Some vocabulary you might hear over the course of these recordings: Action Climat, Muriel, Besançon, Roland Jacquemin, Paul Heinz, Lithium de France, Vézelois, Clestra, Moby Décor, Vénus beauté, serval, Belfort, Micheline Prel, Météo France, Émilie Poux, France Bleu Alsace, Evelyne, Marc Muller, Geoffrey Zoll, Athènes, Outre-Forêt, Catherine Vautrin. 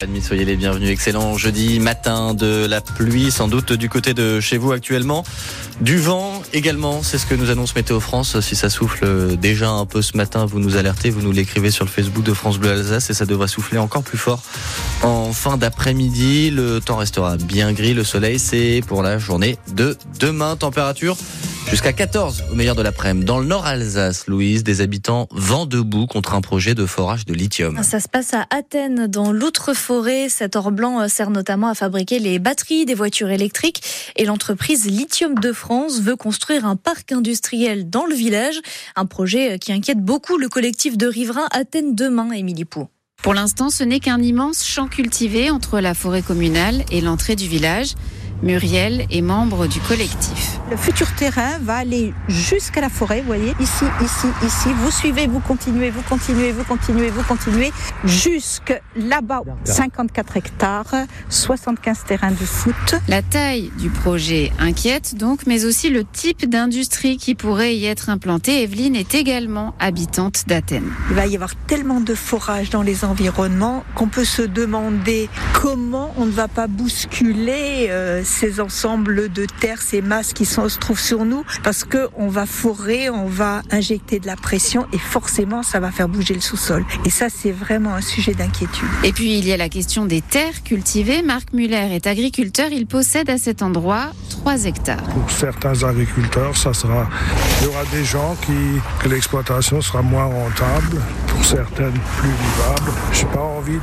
Amis, soyez les bienvenus. Excellent jeudi matin, de la pluie sans doute du côté de chez vous actuellement. Du vent également, c'est ce que nous annonce Météo France. Si ça souffle déjà un peu ce matin, vous nous alertez, vous nous l'écrivez sur le Facebook de France Bleu Alsace et ça devrait souffler encore plus fort en fin d'après-midi. Le temps restera bien gris, le soleil c'est pour la journée de demain. Température jusqu'à 14 au meilleur de l'après-midi. Dans le nord Alsace, Louise, des habitants vent debout contre un projet de forage de lithium. Ça se passe à Athènes, dans l'Outre-Forêt. Cet or blanc sert notamment à fabriquer les batteries des voitures électriques. Et l'entreprise Lithium de France veut construire un parc industriel dans le village. Un projet qui inquiète beaucoup le collectif de riverains Athènes Demain, Émilie Poux. Pour l'instant, ce n'est qu'un immense champ cultivé entre la forêt communale et l'entrée du village. Muriel est membre du collectif. Le futur terrain va aller jusqu'à la forêt, vous voyez, ici, ici, ici. Vous suivez, vous continuez, vous continuez, vous continuez, vous continuez, jusque là-bas. 54 hectares, 75 terrains de foot. La taille du projet inquiète donc, mais aussi le type d'industrie qui pourrait y être implantée. Evelyne est également habitante d'Athènes. Il va y avoir tellement de forages dans les environnements qu'on peut se demander comment on ne va pas bousculer ces ensembles de terre, ces masses qui se trouvent sur nous, parce qu'on va forer, on va injecter de la pression et forcément ça va faire bouger le sous-sol. Et ça, c'est vraiment un sujet d'inquiétude. Et puis il y a la question des terres cultivées. Marc Muller est agriculteur, il possède à cet endroit 3 hectares. Pour certains agriculteurs, il y aura des gens que l'exploitation sera moins rentable, pour certaines plus vivables. Je n'ai pas envie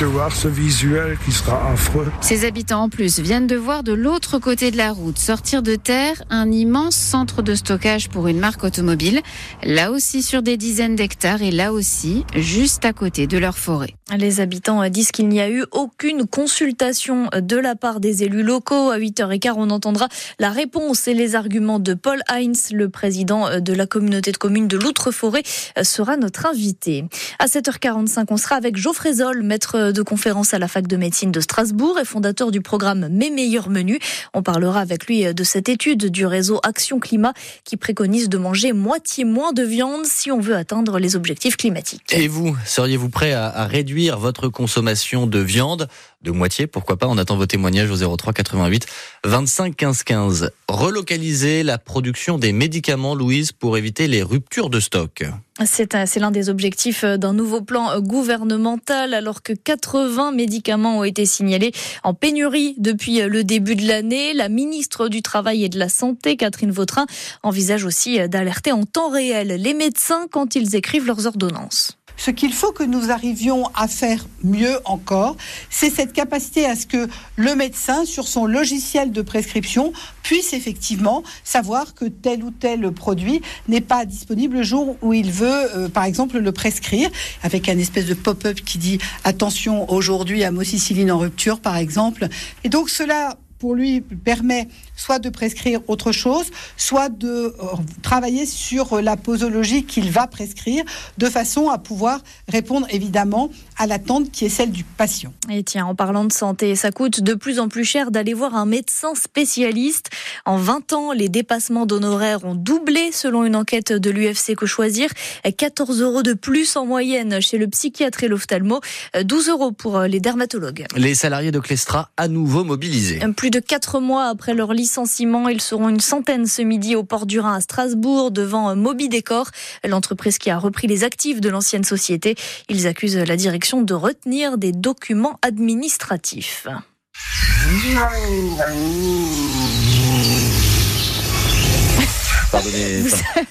de voir ce visuel qui sera affreux. Ces habitants en plus viennent de voir de l'autre côté de la route sortir de terre un immense centre de stockage pour une marque automobile, là aussi sur des dizaines d'hectares et là aussi juste à côté de leur forêt. Les habitants disent qu'il n'y a eu aucune consultation de la part des élus locaux. À 8h15, on entendra la réponse et les arguments de Paul Heinz, le président de la communauté de communes de l'Outre-Forêt, sera notre invité. À 7h45, on sera avec Geoffrey Zoll, maître de conférence à la fac de médecine de Strasbourg et fondateur du programme Mes meilleurs menus. On parlera avec lui de cette étude du réseau Action Climat qui préconise de manger moitié moins de viande si on veut atteindre les objectifs climatiques. Et vous, seriez-vous prêt à réduire votre consommation de viande de moitié, pourquoi pas? On attend vos témoignages au 03 88 25 15 15. Relocaliser la production des médicaments, Louise, pour éviter les ruptures de stock. C'est l'un des objectifs d'un nouveau plan gouvernemental, alors que 80 médicaments ont été signalés en pénurie depuis le début de l'année. La ministre du Travail et de la Santé, Catherine Vautrin, envisage aussi d'alerter en temps réel les médecins quand ils écrivent leurs ordonnances. Ce qu'il faut que nous arrivions à faire mieux encore, c'est cette capacité à ce que le médecin, sur son logiciel de prescription, puisse effectivement savoir que tel ou tel produit n'est pas disponible le jour où il veut, par exemple, le prescrire, avec un espèce de pop-up qui dit « Attention, aujourd'hui, amoxicilline en rupture », par exemple. Et donc cela, pour lui, permet soit de prescrire autre chose, soit de travailler sur la posologie qu'il va prescrire, de façon à pouvoir répondre évidemment à l'attente qui est celle du patient. Et tiens, en parlant de santé, ça coûte de plus en plus cher d'aller voir un médecin spécialiste. En 20 ans, les dépassements d'honoraires ont doublé, selon une enquête de l'UFC Que Choisir. 14 € de plus en moyenne chez le psychiatre et l'ophtalmo, 12 € pour les dermatologues. Les salariés de Clestra à nouveau mobilisés. Plus de 4 mois après leur licenciement, ils seront une centaine ce midi au port du Rhin à Strasbourg devant Moby Décor, l'entreprise qui a repris les actifs de l'ancienne société. Ils accusent la direction de retenir des documents administratifs.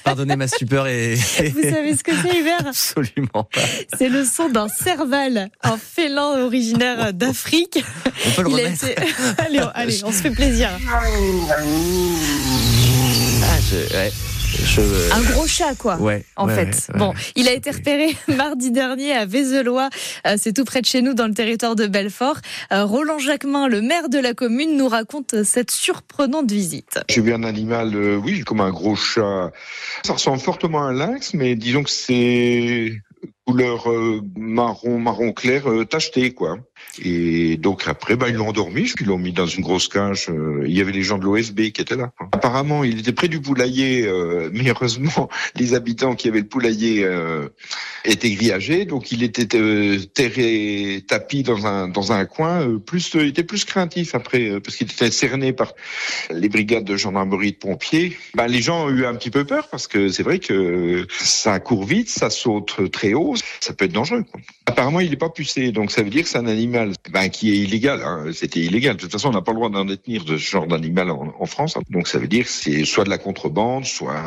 Pardonnez ma stupeur. Vous savez ce que c'est, Hubert? Absolument pas. C'est le son d'un serval, un félin originaire d'Afrique. On peut le remettre. Allez, on se fait plaisir. Un gros chat, quoi, en fait. Bon, il a été repéré mardi dernier à Vézelois, c'est tout près de chez nous, dans le territoire de Belfort. Roland Jacquemin, le maire de la commune, nous raconte cette surprenante visite. J'ai vu un animal, comme un gros chat. Ça ressemble fortement à un lynx, mais disons que c'est couleur marron clair tacheté, quoi. Et donc après, ils l'ont endormi, ils l'ont mis dans une grosse cage. Il y avait les gens de l'OSB qui étaient là. Apparemment, il était près du poulailler, mais heureusement, les habitants qui avaient le poulailler étaient grillagés, donc il était terré, tapis dans un coin. Il était plus craintif après, parce qu'il était cerné par les brigades de gendarmerie, de pompiers. Les gens ont eu un petit peu peur, parce que c'est vrai que ça court vite, ça saute très haut, ça peut être dangereux, quoi. Apparemment, il n'est pas pucé, donc ça veut dire que c'est un animal qui est illégal, hein. C'était illégal. De toute façon, on n'a pas le droit d'en détenir de ce genre d'animal en France. Donc ça veut dire que c'est soit de la contrebande, soit...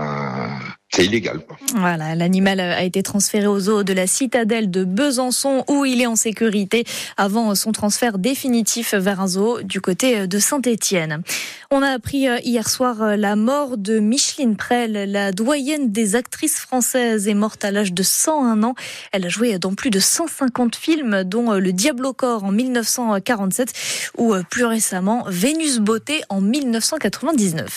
c'est illégal, quoi. Voilà, l'animal a été transféré aux zoos de la citadelle de Besançon, où il est en sécurité avant son transfert définitif vers un zoo du côté de Saint-Étienne. On a appris hier soir la mort de Micheline Prel, la doyenne des actrices françaises, est morte à l'âge de 101 ans. Elle a joué dans plus de 150 films, dont Le Diable corps en 1947 ou plus récemment Vénus beauté en 1999.